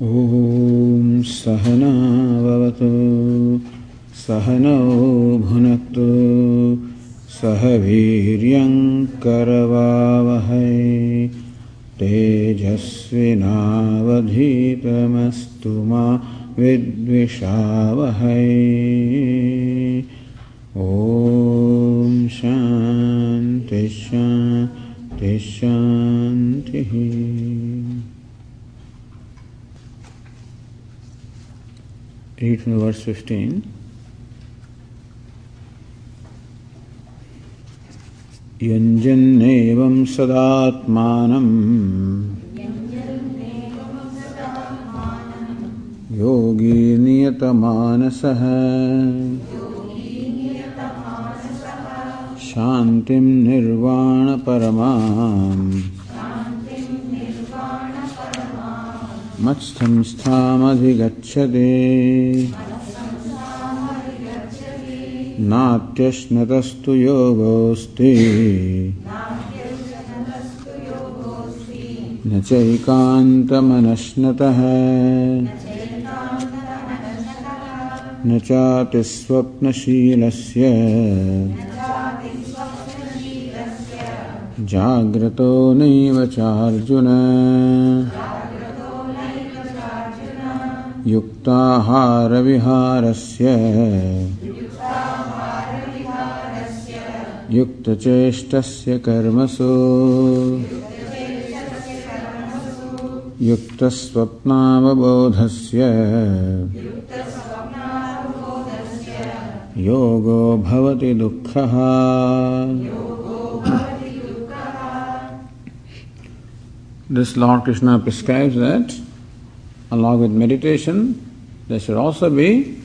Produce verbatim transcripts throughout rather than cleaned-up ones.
Om Sahana Bhavatu Sahano Bhunaktu Sahaviryam Karavavahai Tejasvinavadhitamastu ma Vidvishavahai. Om Shanti Shanti Shanti. Read from verse fifteen. Yanjan Nevam Sadatmanam Yogi Niyata Manasah Shantim Nirvana Paramam Machthamstamadhi gachade Natyashnatastu yogosti Nachaykanta manashnataha Nachati swapnashilasya Jagrato naiva charjuna Yukta Ahara viharasya Yukta cheshtasya karmaso Yuktasvapanavodhasya Yogo bhavati dukkhaha. This Lord Krishna prescribes that along with meditation, there should also be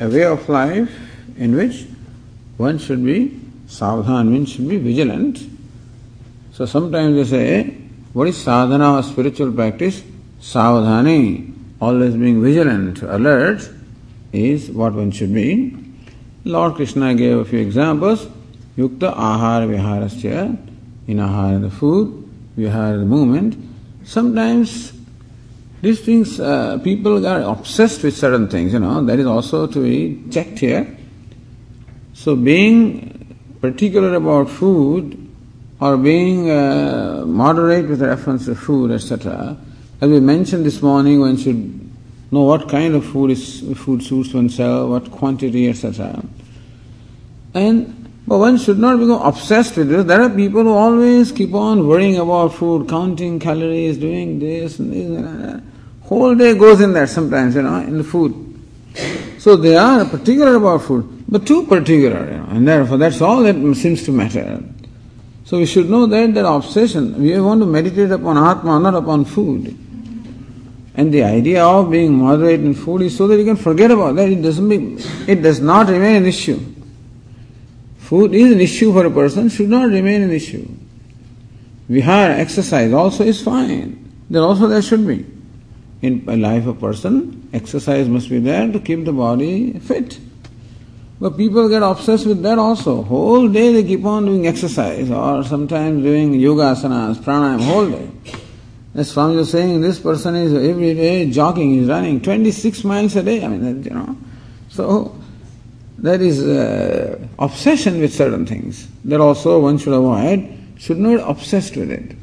a way of life in which one should be savdhan, one should be vigilant. So sometimes they say, what is sadhana or spiritual practice? Savdhani, always being vigilant, alert, is what one should be. Lord Krishna gave a few examples. Yukta Ahara viharasya. In Ahara, the food, Vihara, the movement. Sometimes these things, uh, people are obsessed with certain things, you know, that is also to be checked here. So being particular about food or being uh, moderate with reference to food, et cetera. As we mentioned this morning, one should know what kind of food is food suits oneself, what quantity, et cetera. And but one should not become obsessed with this. There are people who always keep on worrying about food, counting calories, doing this and this and that. Whole day goes in there sometimes, you know, in the food. So they are particular about food, but too particular, you know, and therefore that's all that seems to matter. So we should know that that obsession, we want to meditate upon Atma, not upon food. And the idea of being moderate in food is so that you can forget about that. It doesn't be, it does not remain an issue. Food is an issue for a person, should not remain an issue. Vihara, exercise also is fine. Then also there should be. In a life of a person, exercise must be there to keep the body fit. But people get obsessed with that also. Whole day they keep on doing exercise or sometimes doing yoga asanas, pranayama, whole day. As Swami was saying, this person is every day jogging, he's running twenty-six miles a day. I mean, you know. So, that is uh, obsession with certain things. That also one should avoid, should not obsessed with it.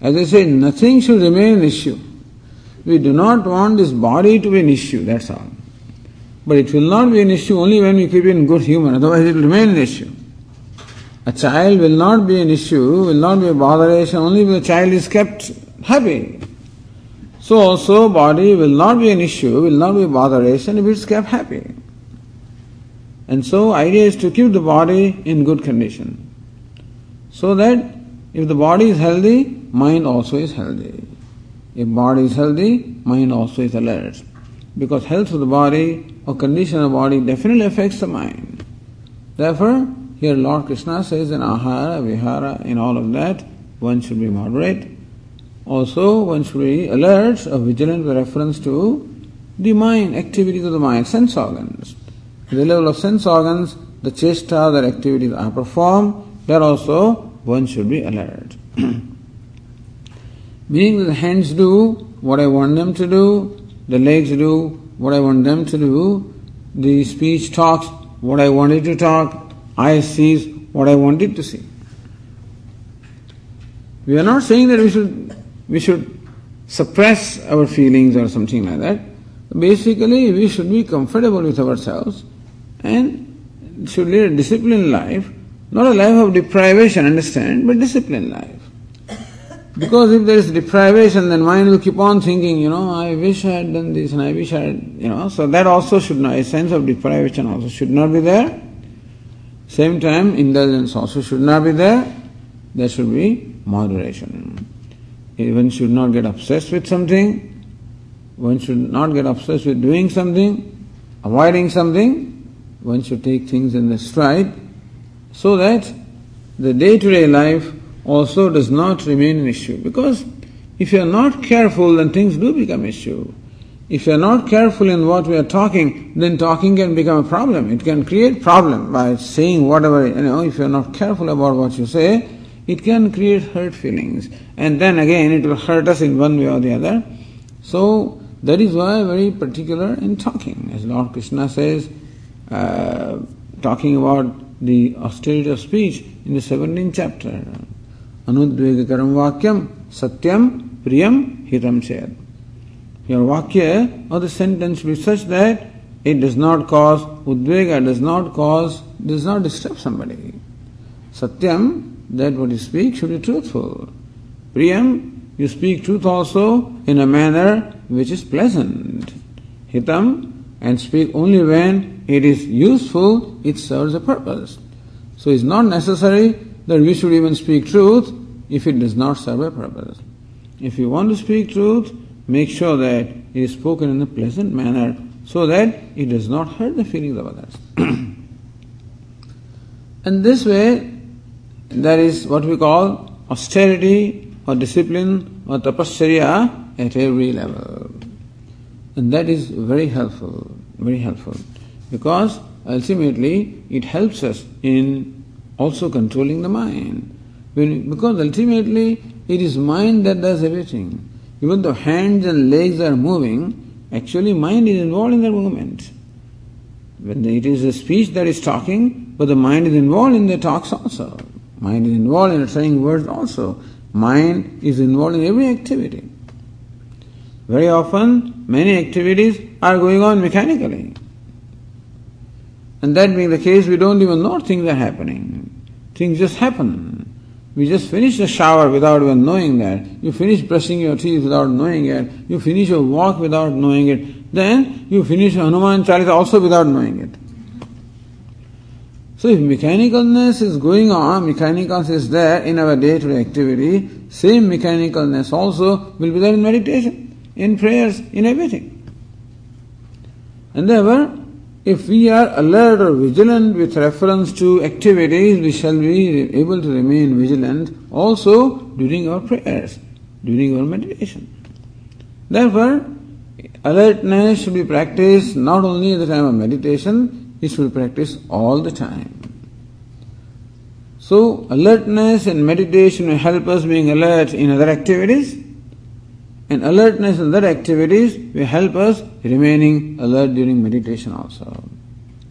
As I say, nothing should remain an issue. We do not want this body to be an issue, that's all. But it will not be an issue only when we keep it in good humor, otherwise it will remain an issue. A child will not be an issue, will not be a botheration, only when the child is kept happy. So also body will not be an issue, will not be a botheration if it's kept happy. And so idea is to keep the body in good condition. So that if the body is healthy, mind also is healthy. If body is healthy, mind also is alert. Because health of the body or condition of the body definitely affects the mind. Therefore, here Lord Krishna says in Ahara, Vihara, in all of that, one should be moderate. Also, one should be alert or vigilant with reference to the mind, activities of the mind, sense organs. At the level of sense organs, the chesta, their activities are performed, there also one should be alert. Meaning that the hands do what I want them to do, the legs do what I want them to do, the speech talks what I want it to talk, eye sees what I want it to see. We are not saying that we should we should suppress our feelings or something like that. Basically, we should be comfortable with ourselves and should lead a disciplined life, not a life of deprivation, understand, but disciplined life. Because if there is deprivation, then mind will keep on thinking, you know, I wish I had done this and I wish I had, you know, so that also should not, a sense of deprivation also should not be there. Same time, indulgence also should not be there. There should be moderation. One should not get obsessed with something. One should not get obsessed with doing something, avoiding something. One should take things in the stride so that the day-to-day life also does not remain an issue. Because if you are not careful, then things do become an issue. If you are not careful in what we are talking, then talking can become a problem. It can create problem by saying whatever, you know, if you are not careful about what you say, it can create hurt feelings. And then again, it will hurt us in one way or the other. So, that is why very particular in talking. As Lord Krishna says, uh, talking about the austerity of speech in the seventeenth chapter, Anudvegakaram vakyam satyam priyam hitam chayad. Your vakya or the sentence should be such that it does not cause udvega, does not cause, does not disturb somebody. Satyam, that what you speak should be truthful. Priyam, you speak truth also in a manner which is pleasant. Hitam, and speak only when it is useful, it serves a purpose. So it's not necessary that we should even speak truth if it does not serve a purpose. If you want to speak truth, make sure that it is spoken in a pleasant manner so that it does not hurt the feelings of others. And this way, that is what we call austerity or discipline or tapasya at every level. And that is very helpful, very helpful, because ultimately it helps us in also controlling the mind. When, because ultimately it is mind that does everything. Even though hands and legs are moving, actually mind is involved in that movement. When it is the speech that is talking, but the mind is involved in the talks also. Mind is involved in saying words also. Mind is involved in every activity. Very often, many activities are going on mechanically. And that being the case, we don't even know things are happening. Things just happen. We just finish the shower without even knowing that. You finish brushing your teeth without knowing it. You finish your walk without knowing it. Then you finish Hanuman Chalisa also without knowing it. So if mechanicalness is going on, mechanicalness is there in our day-to-day activity, same mechanicalness also will be there in meditation, in prayers, in everything. And therefore, if we are alert or vigilant with reference to activities, we shall be able to remain vigilant also during our prayers, during our meditation. Therefore, alertness should be practiced not only at the time of meditation, it should be practiced all the time. So, alertness and meditation will help us being alert in other activities, and alertness in other activities will help us remaining alert during meditation also.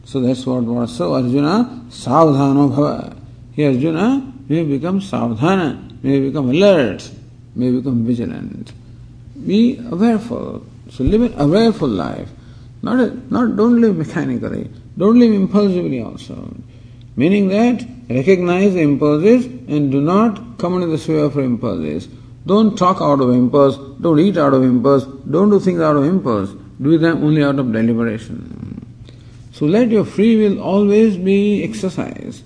So that's what was. So Arjuna, savdhano bhava. Here Arjuna may become savdhana, may become alert, may become vigilant. Be awareful. So live an awareful life. Not, a, not don't live mechanically, don't live impulsively also. Meaning that recognize the impulses and do not come into the sphere of impulses. Don't talk out of impulse, don't eat out of impulse, don't do things out of impulse. Do them only out of deliberation. So let your free will always be exercised.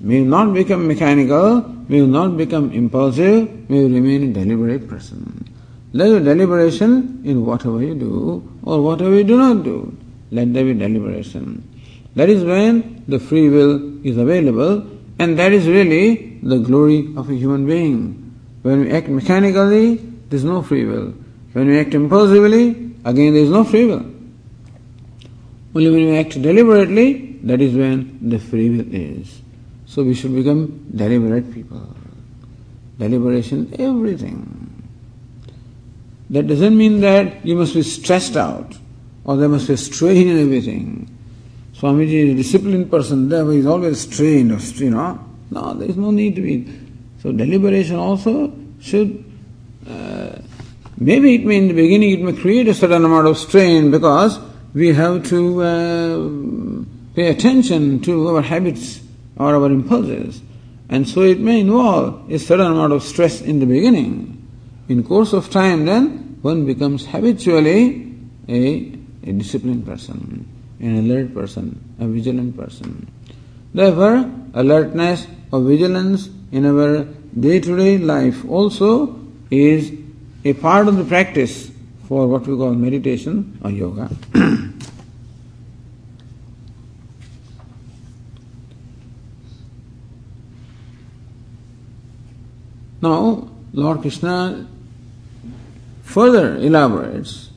May you not become mechanical, may you not become impulsive, may you remain a deliberate person. Let your deliberation in whatever you do or whatever you do not do, let there be deliberation. That is when the free will is available, and that is really the glory of a human being. When we act mechanically, there is no free will. When we act impulsively, again there is no free will. Only when we act deliberately, that is when the free will is. So we should become deliberate people. Deliberation, everything. That doesn't mean that you must be stressed out or there must be strain in everything. Swamiji is a disciplined person, therefore he is always strained or you know. No, there is no need to be. So deliberation also should, uh, maybe it may in the beginning it may create a certain amount of strain because we have to uh, pay attention to our habits or our impulses. And so it may involve a certain amount of stress in the beginning. In course of time then, one becomes habitually a, a disciplined person, an alert person, a vigilant person. Therefore, alertness or vigilance in our day-to-day life also is a part of the practice for what we call meditation or yoga. Now, Lord Krishna further elaborates.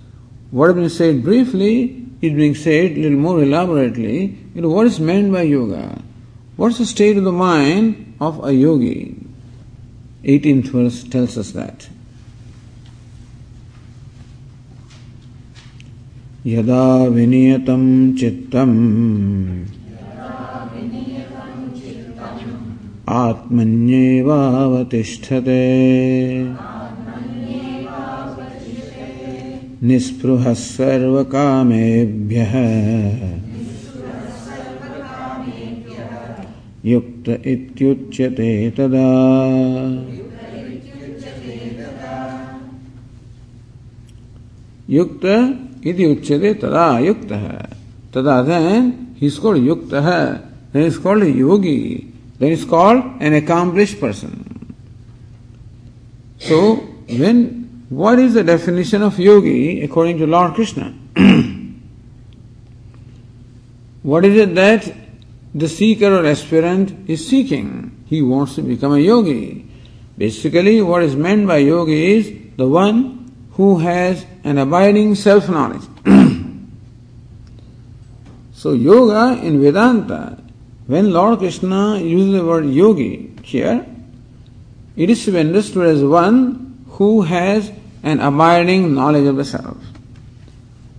What has been said briefly is being said a little more elaborately. You know, what is meant by yoga? What is the state of the mind of a yogi? eighteenth verse tells us that. Yada Viniyatam Chittam Atmanyevavatishthate Nispruha Sarvakamebhyah Yukta ityuchyate tadā. Yukta ityuchyate tadā yuktaha. Tadā then, he is called yuktaha. Then he is called a yogi. Then is called an accomplished person. So, when what is the definition of yogi according to Lord Krishna? What is it that the seeker or aspirant is seeking? He wants to become a yogi. Basically, what is meant by yogi is the one who has an abiding self-knowledge. So, yoga in Vedanta, when Lord Krishna uses the word yogi here, it is to be understood as one who has an abiding knowledge of the self.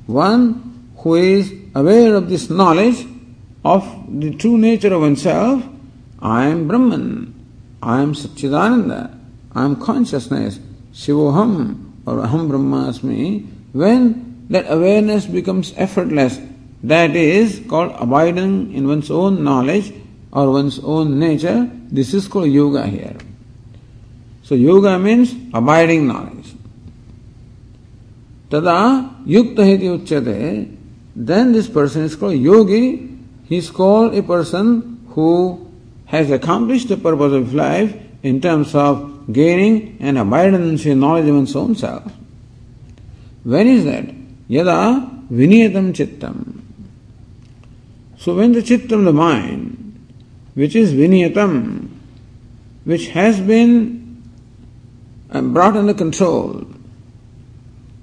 One who is aware of this knowledge of the true nature of oneself. I am Brahman, I am Satchitananda, I am consciousness, Shivoham or Aham Brahmasmi. When that awareness becomes effortless, that is called abiding in one's own knowledge or one's own nature. This is called yoga here. So yoga means abiding knowledge. Tada yukta iti uchyate. Then this person is called yogi. He is called a person who has accomplished the purpose of life in terms of gaining an abidance in knowledge of one's own self. When is that? Yada Viniyatam Chittam. So when the chittam, the mind, which is viniyatam, which has been brought under control,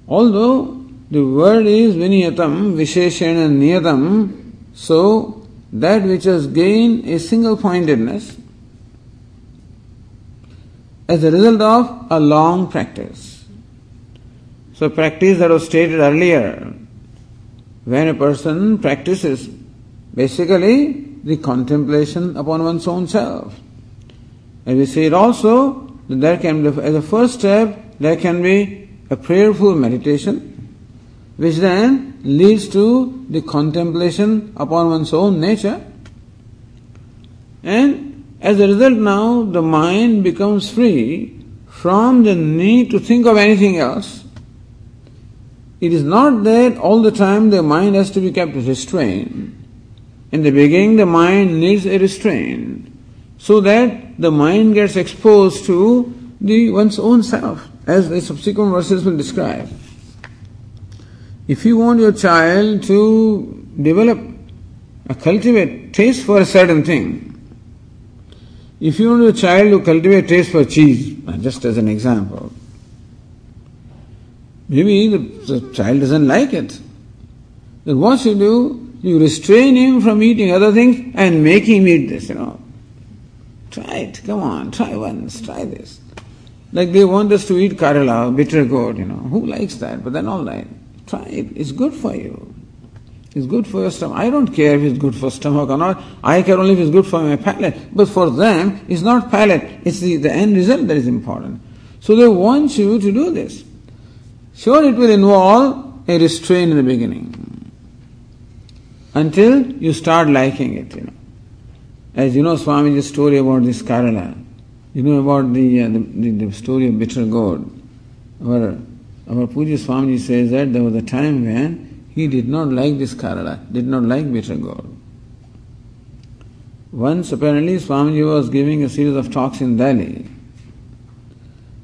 although the word is viniyatam, visheshena and niyatam, so that which has gained a single-pointedness as a result of a long practice. So practice that was stated earlier, when a person practices basically the contemplation upon one's own self. As we said also, that there can be, as a first step, there can be a prayerful meditation, which then leads to the contemplation upon one's own nature. And as a result now, the mind becomes free from the need to think of anything else. It is not that all the time the mind has to be kept restrained. In the beginning, the mind needs a restraint, so that the mind gets exposed to the one's own self, as the subsequent verses will describe. If you want your child to develop or cultivate taste for a certain thing, if you want your child to cultivate taste for cheese, just as an example, maybe the, the child doesn't like it, then what should you do? You restrain him from eating other things and make him eat this, you know. Try it, come on, try once, try this. Like they want us to eat karela, bitter gourd, you know. Who likes that? But then all right, try it. It's good for you. It's good for your stomach. I don't care if it's good for stomach or not. I care only if it's good for my palate. But for them, it's not palate. It's the, the end result that is important. So they want you to do this. Sure, it will involve a restraint in the beginning, until you start liking it, you know. As you know Swamiji's story about this karela. You know about the, uh, the, the, the story of bitter gourd. Our, our Puja Swamiji says that there was a time when he did not like this karela, did not like bitter gourd. Once apparently Swamiji was giving a series of talks in Delhi.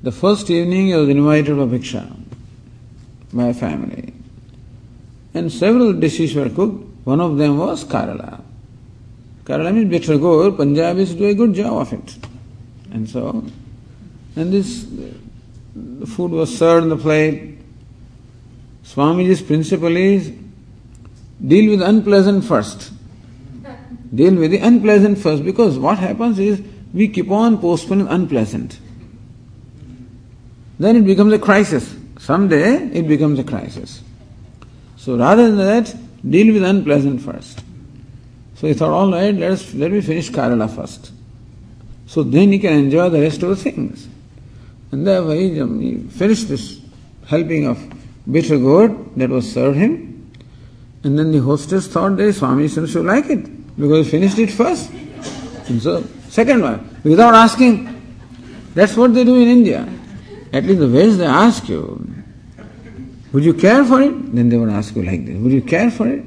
The first evening he was invited for bhiksha by a family. And several dishes were cooked. One of them was karela. Karela means bitter gourd. Punjabis do a good job of it. And so, and this the food was served on the plate. Swamiji's principle is, deal with unpleasant first. Deal with the unpleasant first, because what happens is, we keep on postponing unpleasant. Then it becomes a crisis. Someday, it becomes a crisis. So rather than that, deal with unpleasant first. So he thought, all right, let us, let me finish karela first. So then he can enjoy the rest of the things. And therefore he finished this helping of bitter gourd that was served him. And then the hostess thought that Swami seems to like it, because he finished it first. And so, second one, without asking. That's what they do in India. At least the West, they ask you, would you care for it? Then they would ask you like this, would you care for it?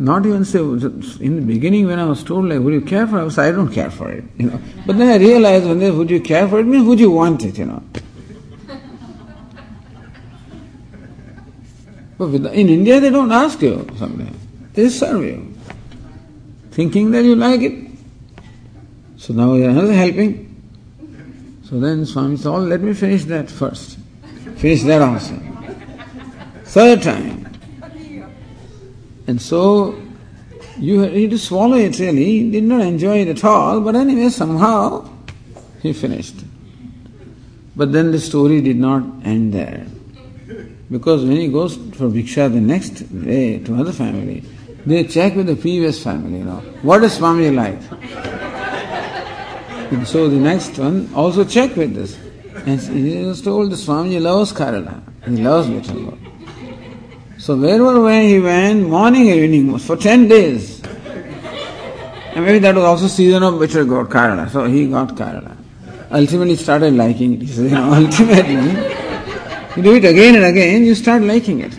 Not even say, in the beginning when I was told, like, would you care for it? I was like, I don't care for it, you know. But then I realized when they would you care for it, means would you want it, you know. But with the, in India they don't ask you sometimes. They serve you, thinking that you like it. So now you are another helping. So then Swami said, oh, let me finish that first. Finish that also. Third time. And so, you had to swallow it really. He did not enjoy it at all, but anyway, somehow, he finished. But then the story did not end there. Because when he goes for bhiksha the next day to another family, they check with the previous family, you know, what does Swami like? And so the next one also check with this. And he was told the Swami loves karela, he loves bitter gourd. So wherever where he went, morning and evening, for ten days. And maybe that was also season of bitter gourd, karela. So he got karela. Ultimately started liking it. He said, you know, ultimately, you do it again and again, you start liking it.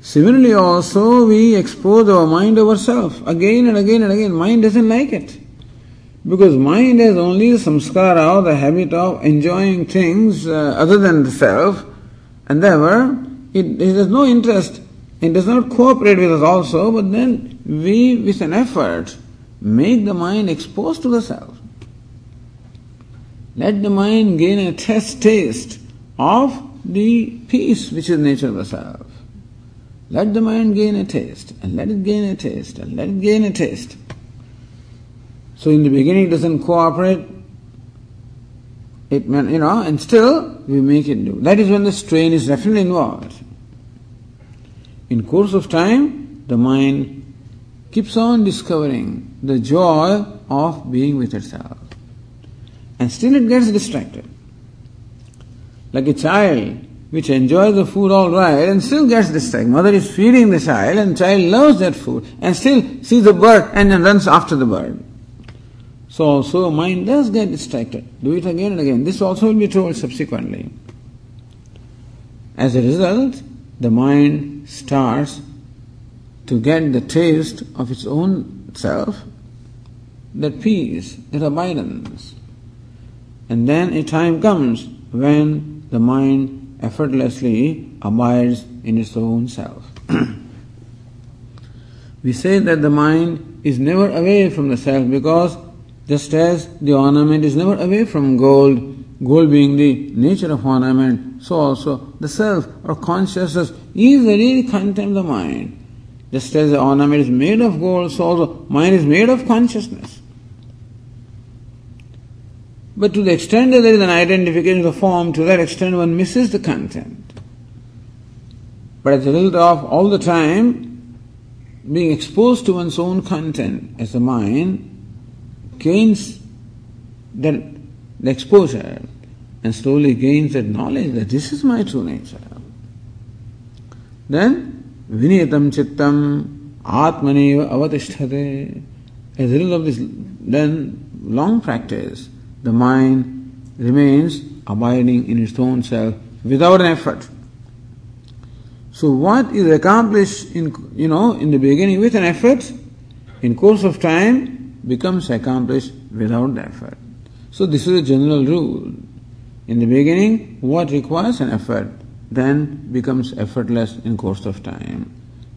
Similarly also, we expose our mind to ourselves, again and again and again. Mind doesn't like it. Because mind has only the samskara, the habit of enjoying things uh, other than the self, and therefore, It, it has no interest, it does not cooperate with us also, but then we, with an effort, make the mind exposed to the self. Let the mind gain a test taste of the peace which is nature of the self. Let the mind gain a taste, and let it gain a taste, and let it gain a taste. So in the beginning it doesn't cooperate, it man, you know, and still we make it do. That is when the strain is definitely involved. In course of time, the mind keeps on discovering the joy of being with itself. And still it gets distracted. Like a child which enjoys the food all right and still gets distracted. Mother is feeding the child and child loves that food and still sees the bird and then runs after the bird. So also mind does get distracted. Do it again and again. This also will be told subsequently. As a result, the mind starts to get the taste of its own self, that peace, that abundance. And then a time comes when the mind effortlessly abides in its own self. We say that the mind is never away from the self, because just as the ornament is never away from gold, gold being the nature of ornament, so also the self or consciousness is the real content of the mind. Just as the ornament is made of gold, so also mind is made of consciousness. But to the extent that there is an identification of form, to that extent one misses the content. But as a result of all the time being exposed to one's own content as the mind gains that the exposure and slowly gains that knowledge that this is my true nature. Then, Viniyatam Chittam Atmanyevavatishthate. As a result of this, then long practice, the mind remains abiding in its own self without an effort. So what is accomplished in you know in the beginning with an effort, in course of time becomes accomplished without the effort. So this is a general rule. In the beginning, what requires an effort then becomes effortless in course of time.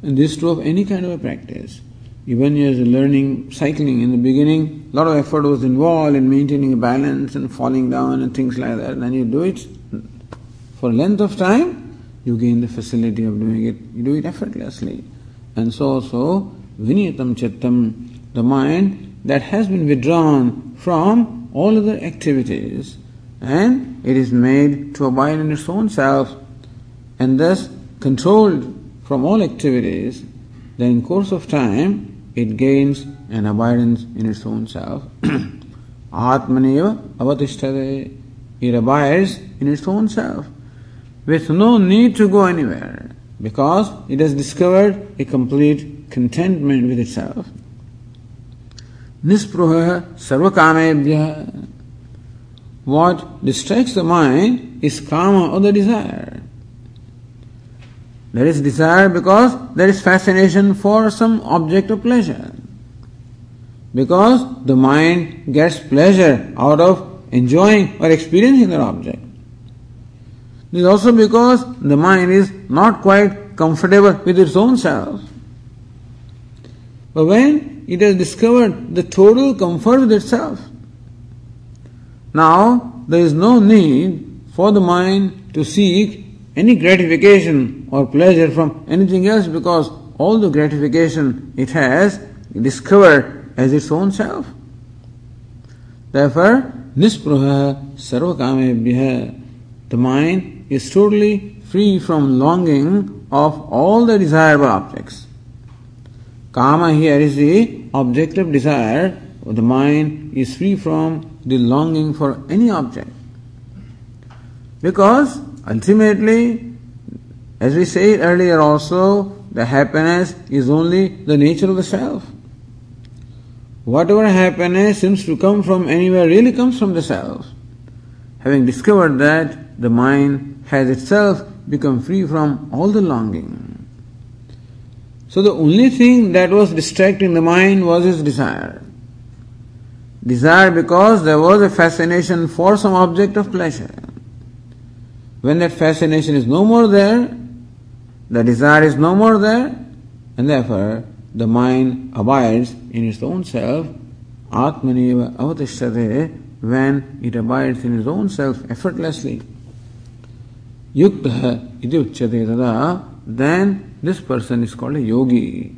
And this is true of any kind of a practice. Even as learning cycling in the beginning, a lot of effort was involved in maintaining a balance and falling down and things like that. And then you do it for length of time, you gain the facility of doing it. You do it effortlessly. And so also, Viniyatam Chittam, the mind that has been withdrawn from all other activities and it is made to abide in its own self and thus controlled from all activities, then in course of time, it gains an abidance in its own self. Atmaneva avatishthate. It abides in its own self with no need to go anywhere because it has discovered a complete contentment with itself. Nispruha Sarvakamebhyah. What distracts the mind is kama or the desire. There is desire because there is fascination for some object of pleasure. Because the mind gets pleasure out of enjoying or experiencing that object. This is also because the mind is not quite comfortable with its own self. But when it has discovered the total comfort with itself, now there is no need for the mind to seek any gratification or pleasure from anything else because all the gratification it has discovered as its own self. Therefore, Nispruha Sarvakamebhyah, the mind is totally free from longing of all the desirable objects. Kama here is the object of desire. The mind is free from the longing for any object. Because ultimately, as we said earlier also, the happiness is only the nature of the self. Whatever happiness seems to come from anywhere really comes from the self. Having discovered that, the mind has itself become free from all the longing. So the only thing that was distracting the mind was its desire. Desire because there was a fascination for some object of pleasure. When that fascination is no more there, the desire is no more there, and therefore the mind abides in its own self, Atmaneva Avatishthate, when it abides in its own self effortlessly. Yukta ityuchyate tadā, then this person is called a yogi.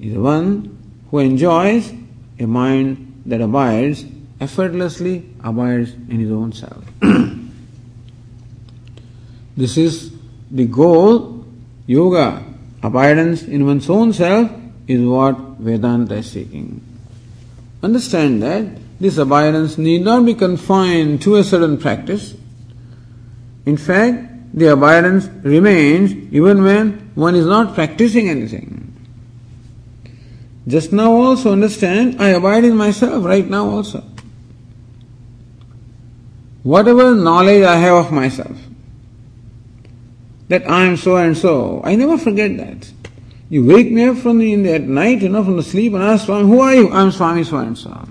He is the one who enjoys a mind that abides, effortlessly abides in his own self. This is the goal. Yoga, abidance in one's own self, is what Vedanta is seeking. Understand that this abidance need not be confined to a certain practice. In fact, the abidance remains even when one is not practicing anything. Just now also understand, I abide in myself right now also. Whatever knowledge I have of myself, that I am so and so, I never forget that. You wake me up from the, in the, at night, you know, from the sleep and ask Swami, who are you? I am Swami so and so.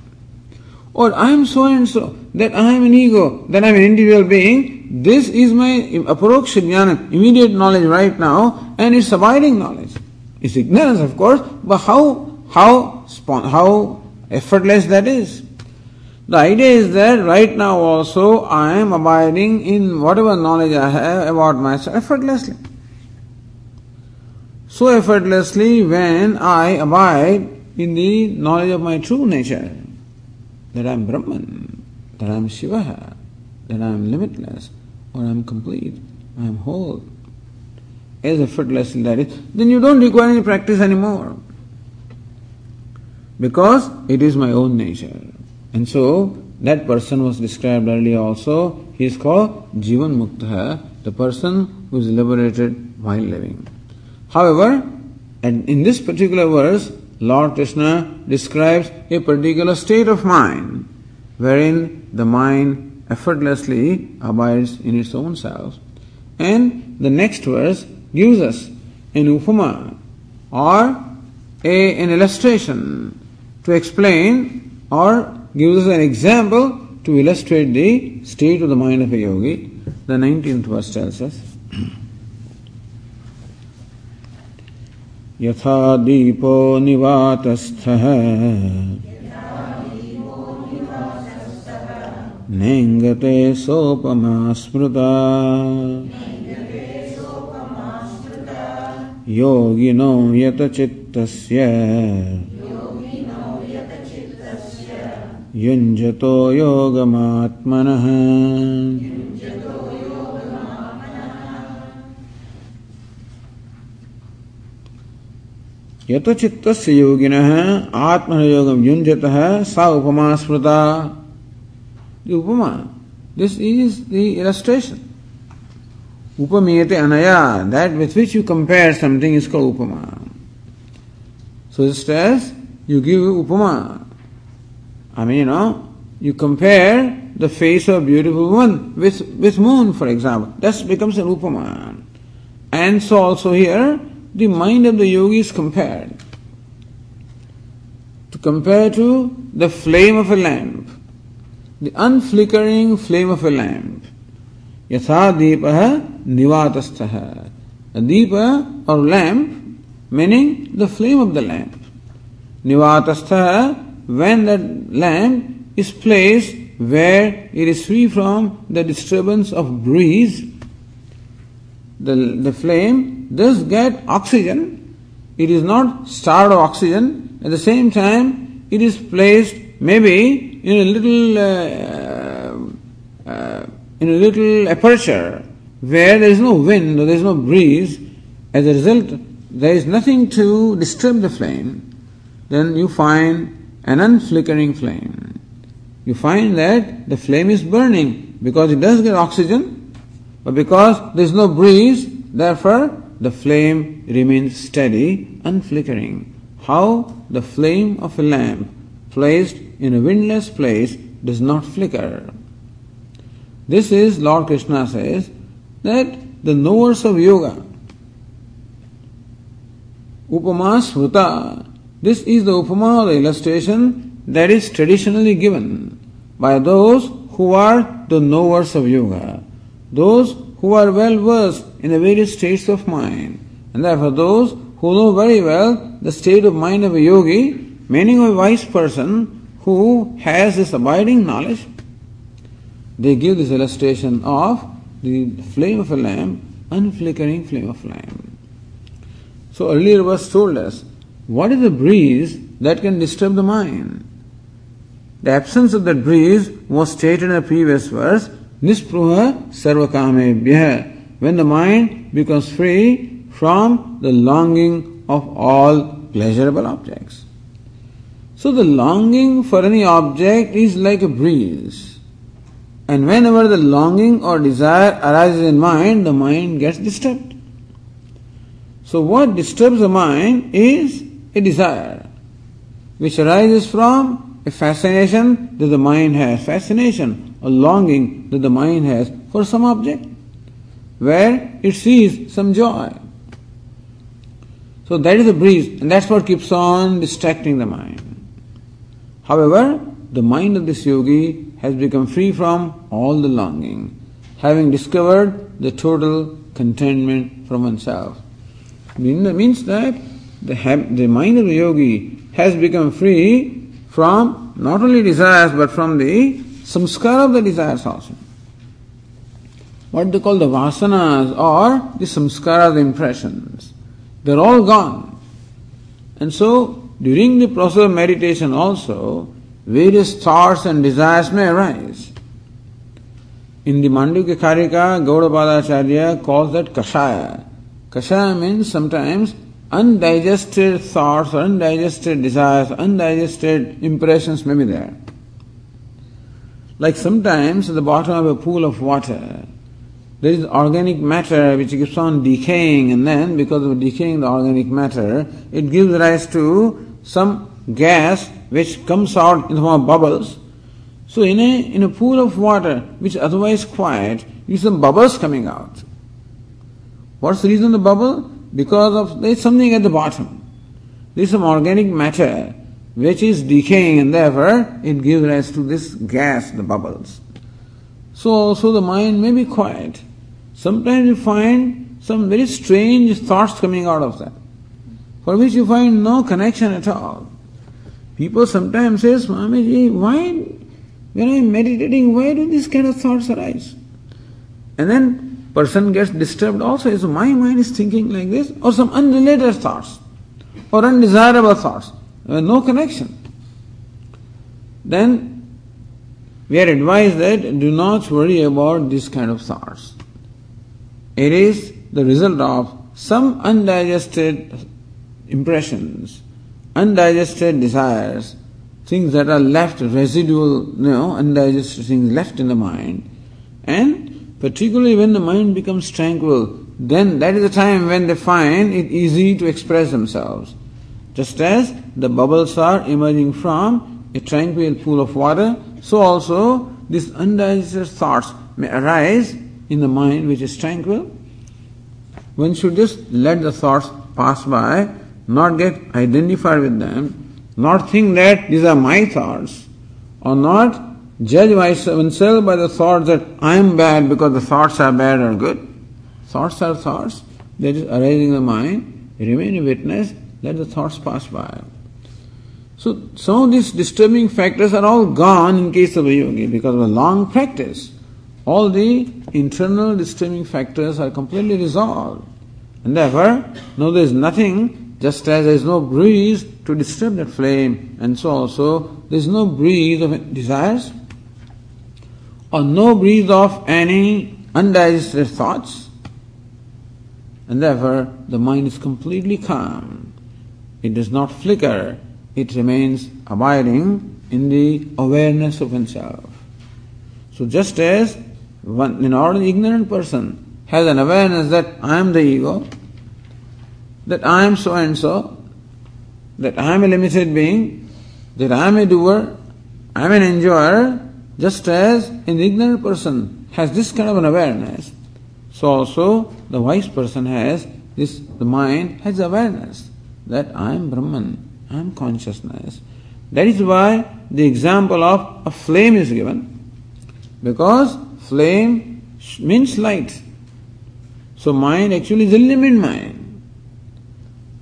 Or I am so and so, that I am an ego, that I am an individual being. This is my aproksha jnana, immediate knowledge right now, and it's abiding knowledge. It's ignorance, of course, but how, how, how effortless that is. The idea is that right now also I am abiding in whatever knowledge I have about myself effortlessly. So effortlessly when I abide in the knowledge of my true nature, that I am Brahman, that I am Shivaha, that I am limitless, or I am complete, I am whole, as effortless as that is, then you don't require any practice anymore. Because it is my own nature. And so, that person was described earlier also, he is called Jivan Muktaha, the person who is liberated while living. However, and in this particular verse, Lord Krishna describes a particular state of mind, wherein the mind effortlessly abides in its own self. And the next verse gives us an upama, or a, an illustration to explain, or gives us an example to illustrate the state of the mind of a yogi. The nineteenth verse tells us, Yatha Deepaha Nivaatastaha Nengate sopa maspruta Yogi no yata chittasya yunjato yogam atmanah. Yata chittasya yoginah atmanah yogam yunjatah sa upamasmrita. The upama, this is the illustration. Upamiyate anaya, that with which you compare something is called upama. So just as you give upama, I mean, you know, you compare the face of a beautiful woman with, with moon, for example. That becomes an upama. And so also here, the mind of the yogi is compared. To compare to the flame of a lamp, the unflickering flame of a lamp. Yatha Deepaha Nivaatastaha. A deepa or lamp, meaning the flame of the lamp. Nivaatastaha, when that lamp is placed where it is free from the disturbance of breeze, the, the flame does get oxygen. It is not starved of oxygen. At the same time, it is placed maybe in a little uh, uh, in a little aperture where there is no wind or there is no breeze. As a result, there is nothing to disturb the flame. Then you find an unflickering flame. You find that the flame is burning because it does get oxygen, but because there is no breeze, therefore the flame remains steady, unflickering. How the flame of a lamp placed in a windless place does not flicker. This is, Lord Krishna says, that the knowers of yoga, upamasruta. This is the upama, the illustration that is traditionally given by those who are the knowers of yoga, those who are well versed in the various states of mind, and therefore those who know very well the state of mind of a yogi, meaning a wise person who has this abiding knowledge. They give this illustration of the flame of a lamp, unflickering flame of lamp. So earlier verse told us, what is the breeze that can disturb the mind? The absence of that breeze was stated in the previous verse, Nispruha Sarvakamebhyah, when the mind becomes free from the longing of all pleasurable objects. So the longing for any object is like a breeze. And whenever the longing or desire arises in mind, the mind gets disturbed. So what disturbs the mind is a desire, which arises from a fascination that the mind has, fascination, a longing that the mind has for some object, where it sees some joy. So that is the breeze, and that's what keeps on distracting the mind. However, the mind of this yogi has become free from all the longing, having discovered the total contentment from oneself. Means that the, the mind of the yogi has become free from not only desires but from the samskara of the desires also. What they call the vasanas or the samskara, the impressions, they're all gone. And so during the process of meditation also, various thoughts and desires may arise. In the Mandukya Karika, Gaudapadacharya calls that kashaya. Kashaya means sometimes undigested thoughts, or undigested desires, undigested impressions may be there. Like sometimes at the bottom of a pool of water, there is organic matter which keeps on decaying, and then because of decaying the organic matter, it gives rise to some gas which comes out in the form of bubbles. So in a in a pool of water which is otherwise quiet, you see some bubbles coming out. What's the reason of the bubble? Because of there is something at the bottom. There is some organic matter which is decaying, and therefore it gives rise to this gas, the bubbles. So so the mind may be quiet. Sometimes you find some very strange thoughts coming out of that, for which you find no connection at all. People sometimes say, Swamiji, why? When I am meditating, why do these kind of thoughts arise? And then person gets disturbed also. So my mind is thinking like this, or some unrelated thoughts, or undesirable thoughts, no connection. Then we are advised that do not worry about these kind of thoughts. It is the result of some undigested impressions, undigested desires, things that are left, residual, you know, undigested things left in the mind. And particularly when the mind becomes tranquil, then that is the time when they find it easy to express themselves. Just as the bubbles are emerging from a tranquil pool of water, so also these undigested thoughts may arise in the mind which is tranquil. One should just let the thoughts pass by, not get identified with them, not think that these are my thoughts, or not judge oneself by the thoughts that I am bad because the thoughts are bad or good. Thoughts are thoughts, they are just arising in the mind. Remain a witness, let the thoughts pass by. So some of these disturbing factors are all gone in case of a yogi because of a long practice. All the internal disturbing factors are completely resolved. And therefore, now there is nothing. Just as there is no breeze to disturb that flame, and so also there is no breeze of desires, or no breeze of any undigested thoughts, and therefore the mind is completely calm. It does not flicker, it remains abiding in the awareness of oneself. So just as one, an ordinary ignorant person has an awareness that I am the ego, that I am so and so, that I am a limited being, that I am a doer, I am an enjoyer, just as an ignorant person has this kind of an awareness, so also the wise person has this, the mind has awareness that I am Brahman, I am consciousness. That is why the example of a flame is given, because flame means light. So mind actually is a limit mind.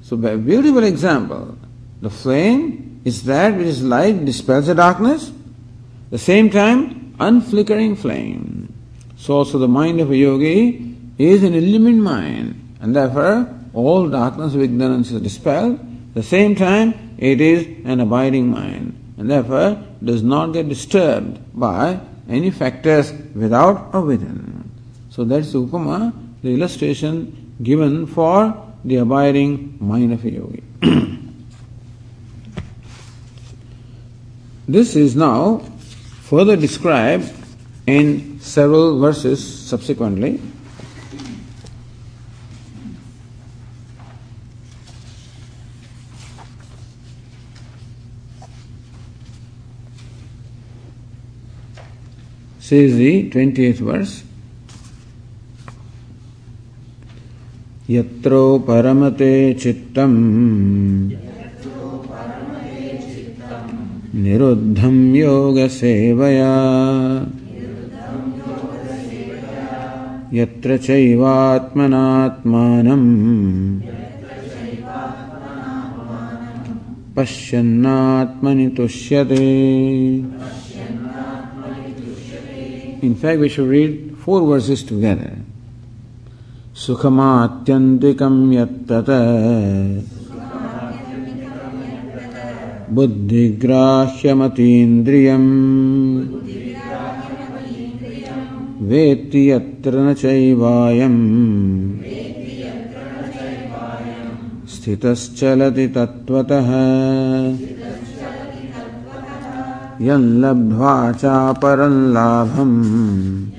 So by a beautiful example, the flame is that which is light, dispels the darkness, at the same time unflickering flame. So also the mind of a yogi is an illumined mind, and therefore all darkness of ignorance is dispelled. At the same time it is an abiding mind, and therefore does not get disturbed by any factors without or within. So that's the upama, the illustration given for the abiding mind of a yogi. This is now further described in several verses subsequently. Says the twentieth verse. Yatro paramate chittam, Yatro paramate chittam niruddham yoga sevaya, niruddham yoga sevaya yatra chaiva atmanaatmanam, yatra chaiva atmanatmanam pasyanatmanitusyate, pasyanatmanitusyate. In fact, we should read four verses together. Sukham atyantikam yattata, buddhigrahyam atindriyam, Veti yatra nacaivayam Sthitas chalati tattvataha Yallabdhva cha parallabham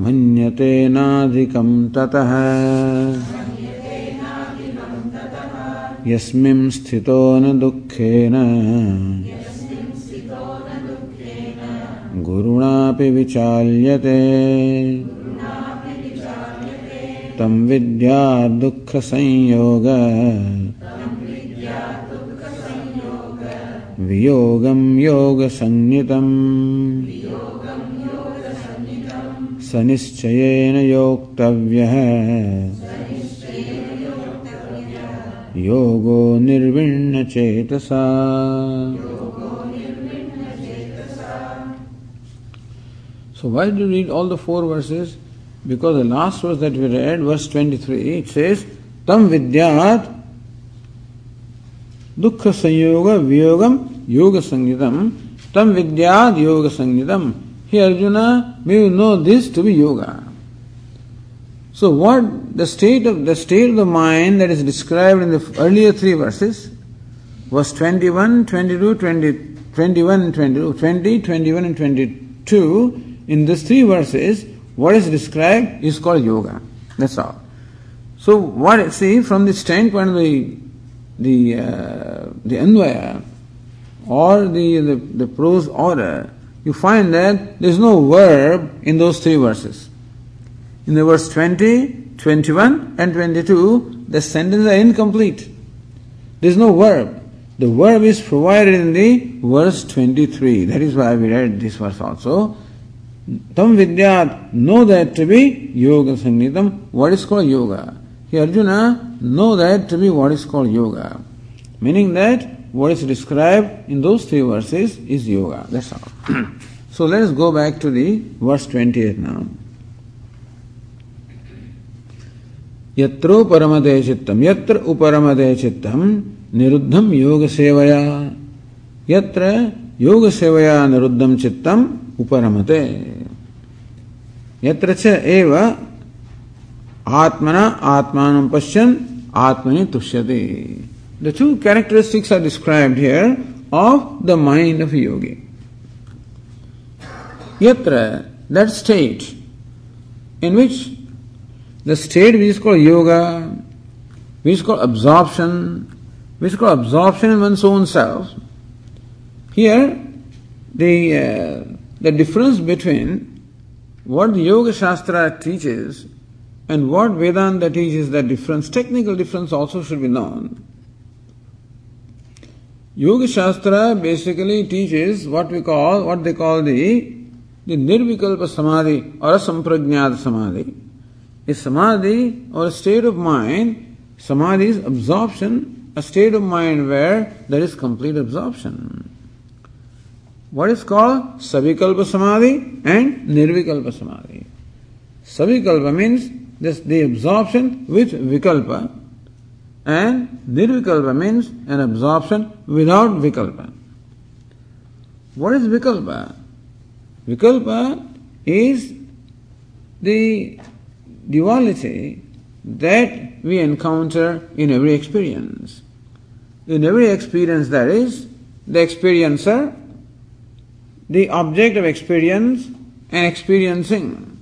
Manyate nadhikam tataha Yasmim sthitona dukkhena Gurunapi vichalyate Tam vidya dukkha sanyoga Viyogam yoga sannitam Sanischayena yoktavyah Yogo nirvinna chetasa. So why do you read all the four verses? Because the last verse that we read, verse twenty-three, it says, Tam vidyat dukkha sanyoga viyogam yoga sangitam. Tam vidyat yoga sangitam. Here Arjuna, may you know this to be yoga. So what the state of the state of the mind that is described in the earlier three verses, verse twenty-one, twenty-two, twenty, twenty-one, twenty-two, twenty, twenty-one and twenty-two, in these three verses, what is described is called yoga. That's all. So what see from the standpoint of the the uh, the Anvaya or the, the the prose order, you find that there is no verb in those three verses. In the verse twenty, twenty-one and twenty-two, the sentences are incomplete. There is no verb. The verb is provided in the verse twenty-three. That is why we read this verse also. Tam vidyat, know that to be yoga sangitam, what is called yoga. Here Arjuna, know that to be what is called yoga. Meaning that what is described in those three verses is yoga. That's all. So let us go back to the verse twenty-eight now. Yatra uparamade chittam, yatra uparamade chittam, niruddham yoga sevaya. Yatra yoga sevaya niruddham chittam uparamate. Yatra cha eva atmana atmanam paschyan atmani tushyati. The two characteristics are described here of the mind of a yogi. Yatra, that state in which the state which is called yoga, which is called absorption, which is called absorption in one's own self. Here, the uh, the difference between what the Yoga Shastra teaches and what Vedanta teaches, that difference, technical difference also should be known. Yoga Shastra basically teaches what we call, what they call the, the nirvikalpa samadhi or samprajñāta samadhi. Is samadhi or a state of mind, samadhi is absorption, a state of mind where there is complete absorption. What is called savikalpa samadhi and nirvikalpa samadhi. Savikalpa means this, the absorption with vikalpa, and nirvikalpa means an absorption without vikalpa. What is vikalpa? Vikalpa is the duality that we encounter in every experience. In every experience, that is, the experiencer, the object of experience and experiencing.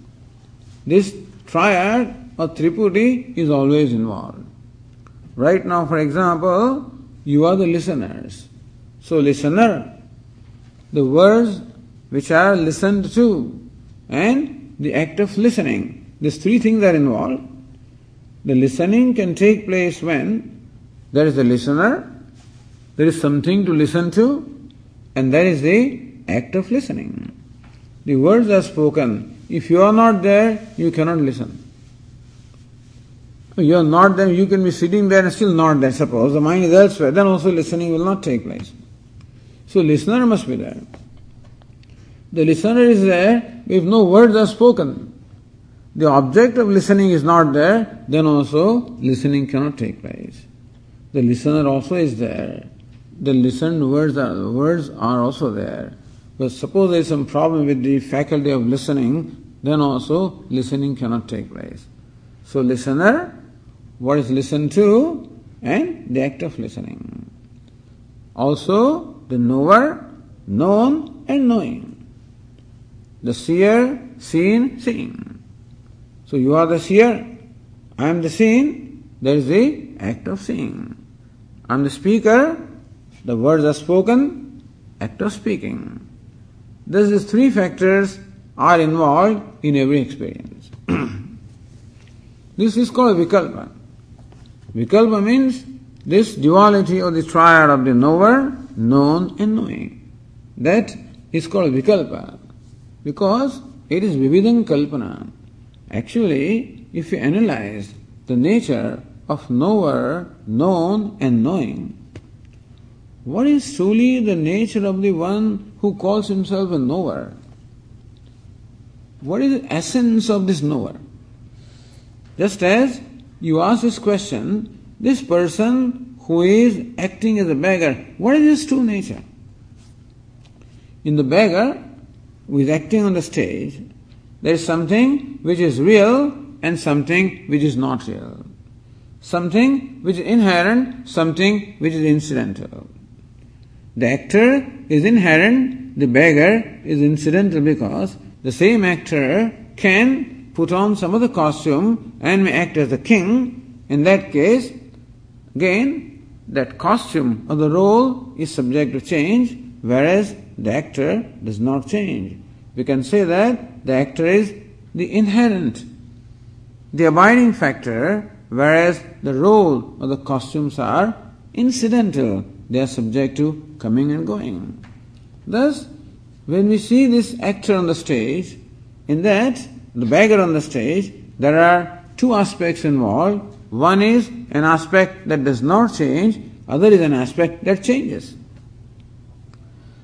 This triad or triputi is always involved. Right now, for example, you are the listeners. So listener, the words which are listened to and the act of listening. These three things are involved. The listening can take place when there is a listener, there is something to listen to, and that is the act of listening. The words are spoken. If you are not there, you cannot listen. You are not there, you can be sitting there and still not there. Suppose the mind is elsewhere, then also listening will not take place. So listener must be there. The listener is there if no words are spoken. The object of listening is not there, then also listening cannot take place. The listener also is there. The listened words are, words are also there. But suppose there is some problem with the faculty of listening, then also listening cannot take place. So listener, what is listened to, and the act of listening. Also the knower, known and knowing. The seer, seen, seeing. So you are the seer, I am the seen, there is the act of seeing. I am the speaker, the words are spoken, act of speaking. Thus these three factors are involved in every experience. This is called vikalpa. Vikalpa means this duality or the triad of the knower, known and knowing. That is called vikalpa because it is vividam kalpana. Actually, if you analyze the nature of knower, known and knowing, what is truly the nature of the one who calls himself a knower? What is the essence of this knower? Just as you ask this question, this person who is acting as a beggar, what is his true nature? In the beggar who is acting on the stage, there is something which is real and something which is not real. Something which is inherent, something which is incidental. The actor is inherent, the beggar is incidental because the same actor can put on some other costume and may act as the king. In that case, again, that costume or the role is subject to change, whereas the actor does not change. We can say that the actor is the inherent, the abiding factor, whereas the role or the costumes are incidental. They are subject to coming and going. Thus, when we see this actor on the stage, in that, the beggar on the stage, there are two aspects involved. One is an aspect that does not change, other is an aspect that changes.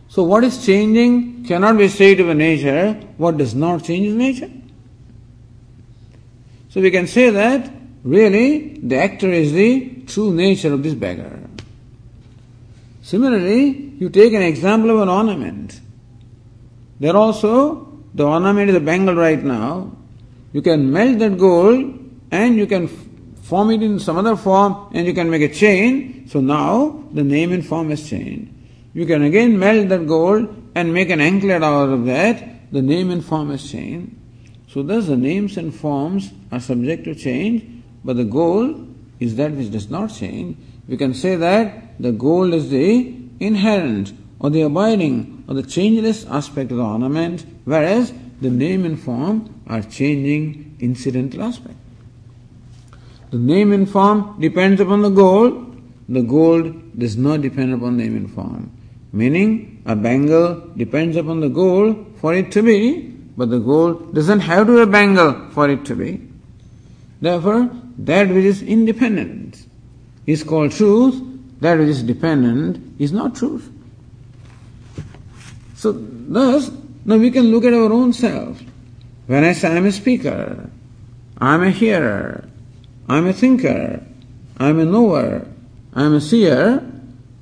So what is changing cannot be said of a nature, what does not change is nature. So we can say that, really, the actor is the true nature of this beggar. Similarly, you take an example of an ornament. There also, the ornament is bangled right now. You can melt that gold and you can form it in some other form and you can make a chain. So now, the name and form has changed. You can again melt that gold and make an anklet out of that. The name and form has changed. So thus, the names and forms are subject to change, but the goal is that which does not change. We can say that the goal is the inherent or the abiding or the changeless aspect of the ornament, whereas the name and form are changing incidental aspect. The name and form depends upon the goal. The goal does not depend upon name and form. Meaning, a bangle depends upon the goal for it to be, but the goal doesn't have to be a bangle for it to be. Therefore, that which is independent is called truth, that which is dependent is not truth. So thus, now we can look at our own self. When I say I am a speaker, I am a hearer, I am a thinker, I am a knower, I am a seer,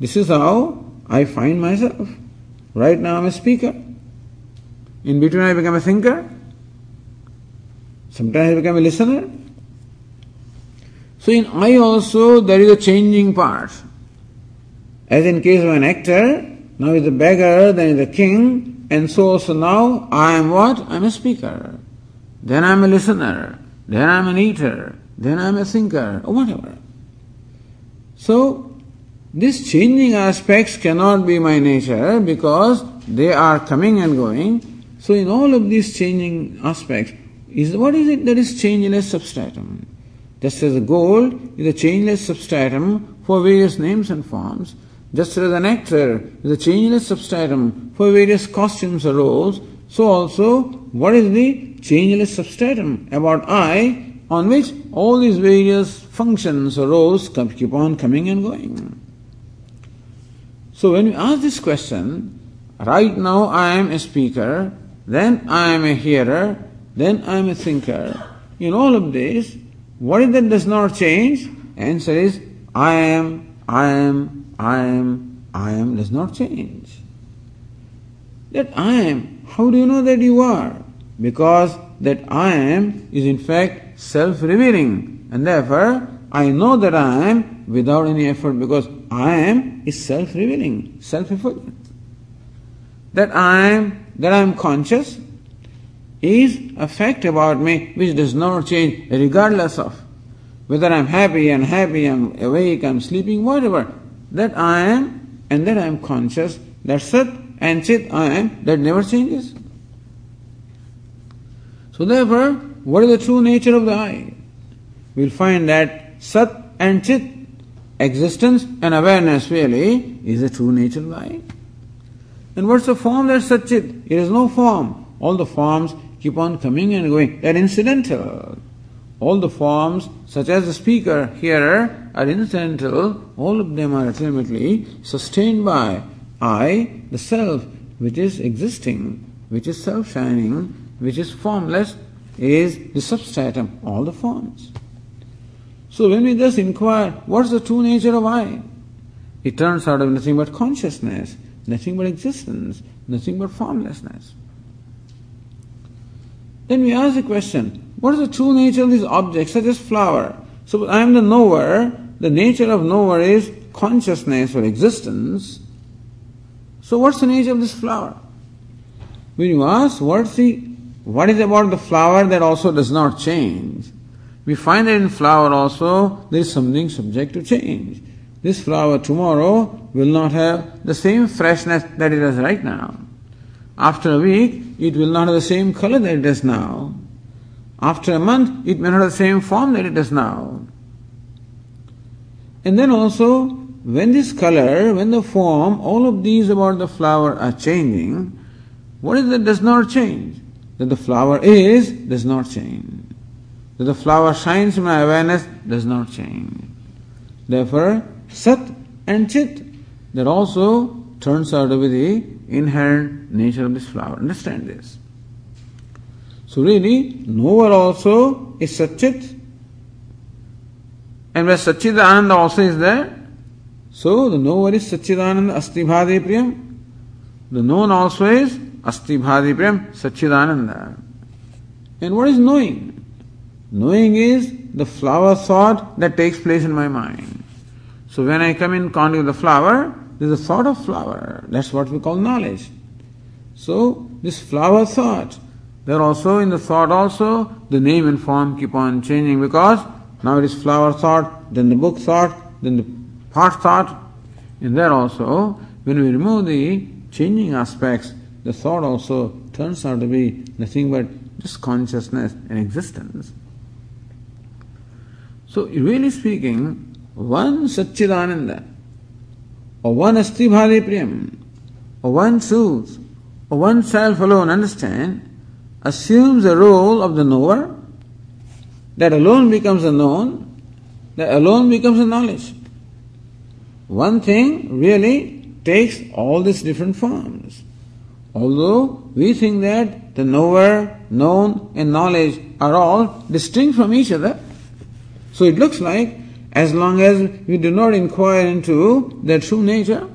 this is how I find myself. Right now I am a speaker. In between I become a thinker. Sometimes I become a listener. So in I also there is a changing part. As in case of an actor, now is a beggar, then is a king, and so also now I am what? I am a speaker. Then I am a listener. Then I am an eater. Then I am a thinker, or whatever. So these changing aspects cannot be my nature because they are coming and going. So in all of these changing aspects, is what is it that is changeless substratum? Just as a goal is a changeless substratum for various names and forms, just as an actor is a changeless substratum for various costumes or roles, so also what is the changeless substratum about I on which all these various functions or roles keep on coming and going? So when we ask this question, right now I am a speaker, then I am a hearer, then I am a thinker. In all of this, what is that does not change? Answer is, I am, I am, I am, I am does not change. that I am. How do you know that you are? Because that I am is in fact self-revealing, and therefore I know that I am without any effort, because I am is self-revealing, self-effulgent. That I am, that I am conscious is a fact about me which does not change regardless of whether I'm happy, unhappy, I'm awake, I'm sleeping, whatever. That I am and that I am conscious, that Sat and Chit I am, that never changes. So therefore, what is the true nature of the I? We'll find that Sat and Chit, existence and awareness really, is the true nature of the I. And what's the form that Sat Chit? It is no form. All the forms keep on coming and going. They are incidental. All the forms, such as the speaker, hearer, are incidental. All of them are ultimately sustained by I, the self, which is existing, which is self-shining, which is formless, is the substratum, all the forms. So when we thus inquire, what's the true nature of I? It turns out of nothing but consciousness, nothing but existence, nothing but formlessness. Then we ask the question, what is the true nature of these objects, such as flower? So I am the knower, the nature of knower is consciousness or existence. So what's the nature of this flower? When you ask, what's the What is about the flower that also does not change? We find that in flower also there is something subject to change. This flower tomorrow will not have the same freshness that it has right now. After a week, it will not have the same color that it has now. After a month, it may not have the same form that it has now. And then also, when this color, when the form, all of these about the flower are changing, what is that does not change? That the flower is, does not change. That the flower shines in my awareness, does not change. Therefore, Sat and Chit, that also turns out to be the inherent nature of this flower. Understand this. So really, knower also is Sat Chit. And where Satchitananda also is there, so the knower is Satchitananda Asti Bhadi Priyam. The known also is Asti Bhadi Priyam Satchitananda. And what is knowing? Knowing is the flower thought that takes place in my mind. So when I come in contact with the flower, there is a thought of flower. That's what we call knowledge. So this flower thought, there also in the thought also, the name and form keep on changing, because now it is flower thought, then the book thought, then the part thought. And there also, when we remove the changing aspects, the thought also turns out to be nothing but just consciousness and existence. So, really speaking, one Satchitananda, or one Asti Bhadi Priyam, or one Truth, or one Self alone, understand, assumes the role of the knower, that alone becomes a known, that alone becomes a knowledge. One thing really takes all these different forms. Although we think that the knower, known and knowledge are all distinct from each other. So it looks like as long as we do not inquire into their true nature,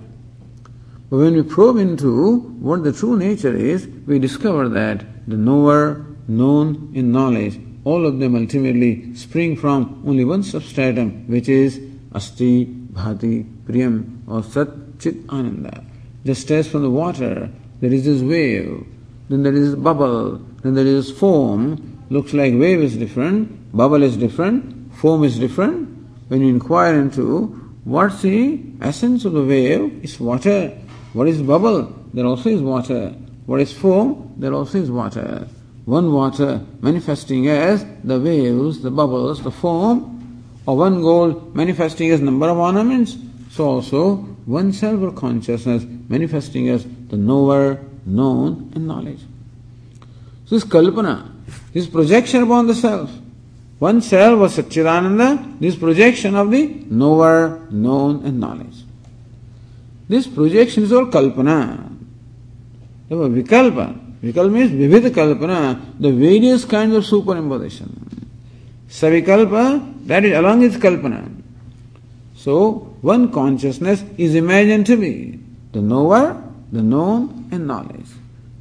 but when we probe into what the true nature is, we discover that the knower, known and knowledge, all of them ultimately spring from only one substratum, which is Asti Bhati Priyam or Sat Chit Ananda. Just as from the water, there is this wave, then there is bubble, then there is foam. Looks like wave is different, bubble is different, foam is different. When you inquire into what's the essence of the wave, it's water. What is bubble? There also is water. What is foam? There also is water. One water manifesting as the waves, the bubbles, the foam, or one gold manifesting as number of ornaments. So also one self or consciousness manifesting as the knower, known and knowledge. So this kalpana, this projection upon the self. One self was Satchitananda, this projection of the knower, known and knowledge. This projection is all kalpana. Therefore vikalpa, vikalpa means vividha kalpana, the various kinds of superimposition. Savikalpa, that is along its kalpana. So one consciousness is imagined to be the knower, the known and knowledge.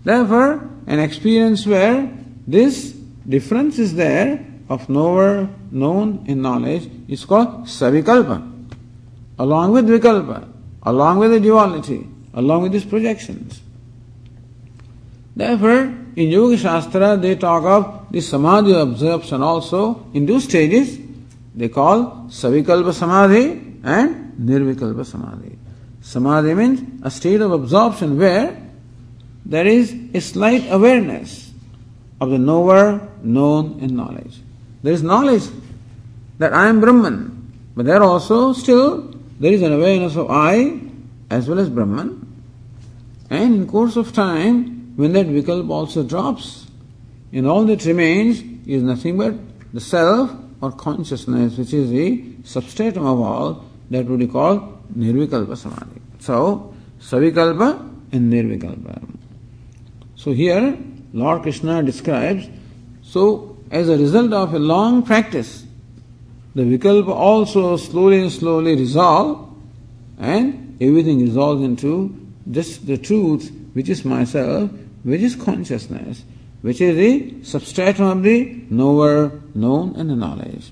Therefore, an experience where this difference is there of knower, known in knowledge is called savikalpa, along with vikalpa, along with the duality, along with these projections. Therefore, in Yoga Shastra they talk of the samadhi absorption also in two stages. They call savikalpa samadhi and nirvikalpa samadhi. Samadhi means a state of absorption where there is a slight awareness of the knower, known in knowledge. There is knowledge that I am Brahman, but there also still there is an awareness of I as well as Brahman. And in course of time, when that vikalpa also drops, and all that remains is nothing but the self or consciousness, which is the substratum of all, that would be called nirvikalpa samadhi. So, savikalpa and nirvikalpa. So here, Lord Krishna describes, so as a result of a long practice, the vikalpa also slowly and slowly resolve, and everything resolves into just the truth, which is myself, which is consciousness, which is the substratum of the knower, known and the knowledge.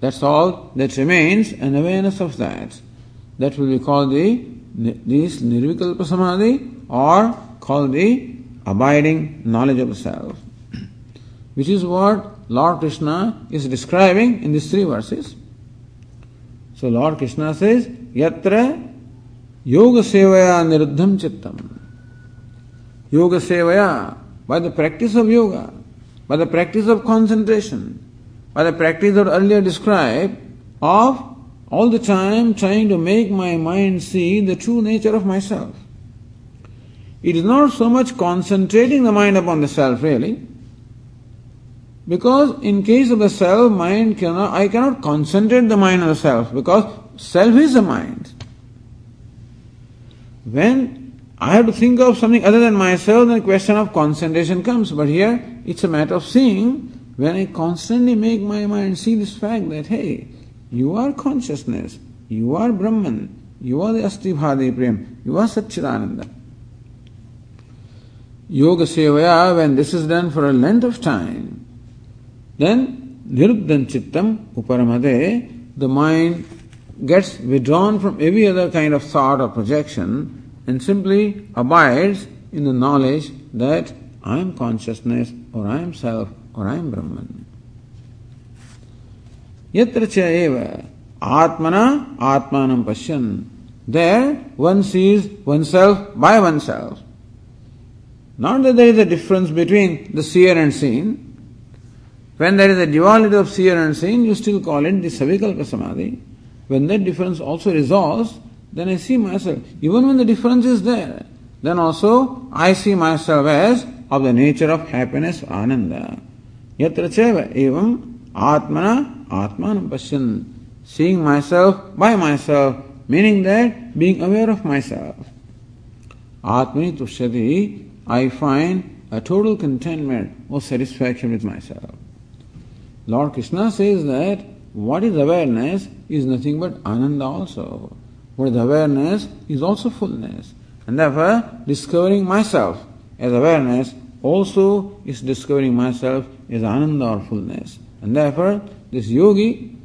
That's all that remains, an awareness of that. That will be called the this nirvikalpa samadhi, or called the abiding knowledge of self, which is what Lord Krishna is describing in these three verses. So Lord Krishna says, yatra yoga sevaya niruddham chittam. Yoga sevaya, by the practice of yoga, by the practice of concentration, by the practice that earlier described of all the time trying to make my mind see the true nature of myself. It is not so much concentrating the mind upon the self really, because in case of the self, mind cannot, I cannot concentrate the mind on the self, because self is the mind. When I have to think of something other than myself, then the question of concentration comes. But here, it's a matter of seeing. When I constantly make my mind see this fact that, hey, you are consciousness, you are Brahman, you are the Asti Bhadi Priyam, you are Satchitananda. Yoga sevaya, when this is done for a length of time, then niruddham chittam uparamade, the mind gets withdrawn from every other kind of thought or projection, and simply abides in the knowledge that I am consciousness, or I am self, or I am Brahman. Yatra cha eva atmana atmanam pashyan. There one sees oneself by oneself. Not that there is a difference between the seer and seen. When there is a duality of seer and seen, you still call it the savikalpa samadhi. When that difference also resolves, then I see myself. Even when the difference is there, then also I see myself as of the nature of happiness, ananda. Yatra cheva evam atmana atmanam pashyan. Seeing myself by myself, meaning that being aware of myself. Atmani tushyati, I find a total contentment or satisfaction with myself. Lord Krishna says that what is awareness is nothing but ananda also. What is awareness is also fullness. And therefore, discovering myself as awareness also is discovering myself as ananda or fullness. And therefore, this yogi,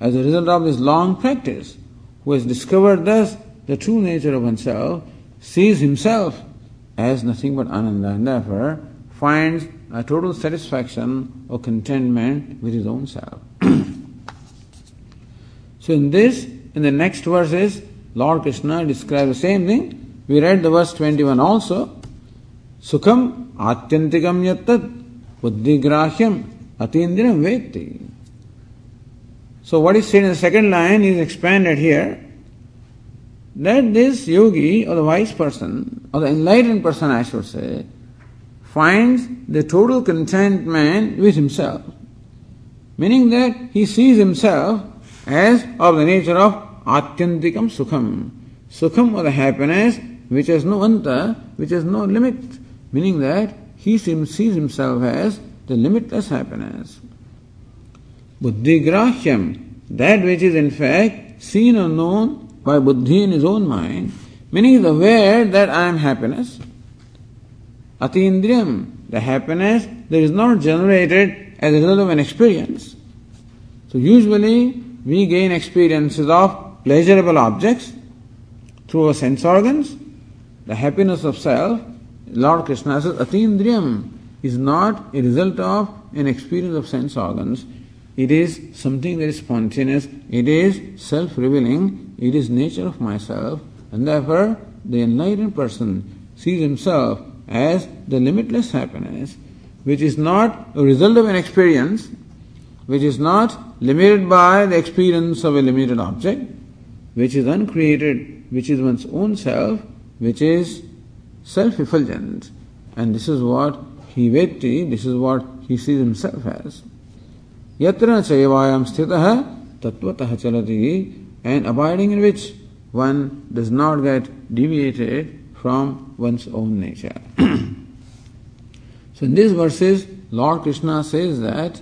as a result of this long practice, who has discovered thus the true nature of oneself, sees himself as nothing but ananda, and therefore finds a total satisfaction or contentment with his own self. So in this, in the next verses, Lord Krishna describes the same thing. We read the verse twenty-one also. Sukham atyantikam yattat buddhigrahyam atindriyam vetti. So what is said in the second line is expanded here. That this yogi or the wise person, or the enlightened person I should say, finds the total contentment with himself. Meaning that he sees himself as of the nature of atyantikam sukham. Sukham or the happiness which has no anta, which has no limit. Meaning that he sees himself as the limitless happiness. Buddhigrahyam, that which is in fact seen or known by buddhi in his own mind. Meaning he is aware that I am happiness. Atindriyam, the happiness that is not generated as a result of an experience. So usually we gain experiences of pleasurable objects through our sense organs. The happiness of self, Lord Krishna says, Atindriyam is not a result of an experience of sense organs. It is something that is spontaneous, it is self-revealing, it is nature of myself, and therefore the enlightened person sees himself as the limitless happiness, which is not a result of an experience, which is not limited by the experience of a limited object, which is uncreated, which is one's own self, which is self-effulgent. And this is what he vetti, this is what he sees himself as. Yatra chayavayam sthitaha tatvataha chalati, and abiding in which one does not get deviated from one's own nature. So in these verses, Lord Krishna says that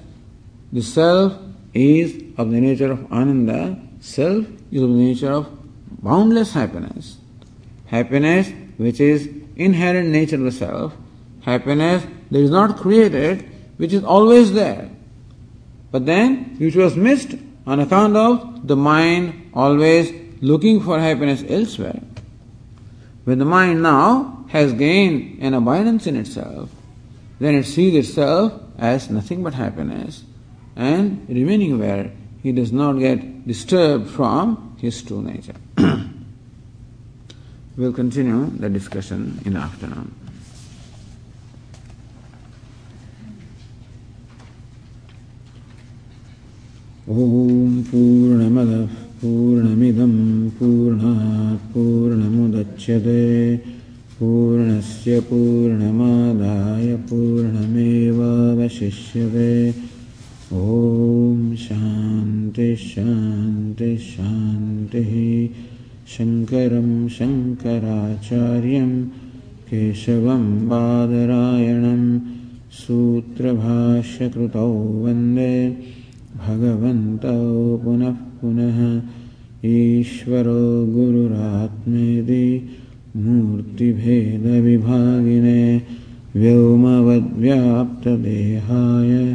the self is of the nature of Ananda, self is of the nature of boundless happiness, happiness which is inherent nature of the self, happiness that is not created, which is always there, but then which was missed on account of the mind always looking for happiness elsewhere. When the mind now has gained an abundance in itself, then it sees itself as nothing but happiness, and remaining where he does not get disturbed from his true nature. We'll continue the discussion in the afternoon. Om Purnamada Purnamidam Purnat Purnamudachyate Purnasya Purnamadaya Purnamevavashishyate. Om Shanti Shanti Shanti. Shankaram Shankaracharyam Keshavam Badarayanam Sutrabhashya Krutau Vande Bhagavanto punah punah Ishvaro Gururatmedi Murtibheda Vibhagine Vyomavad Vyapta Dehaya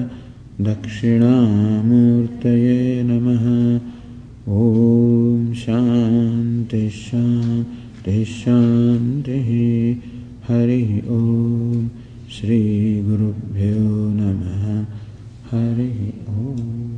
Dakshinamurtaye Namaha. Om Shanti Shanti Shanti Hari Om Shri Gurubhyo Namaha Hari Om.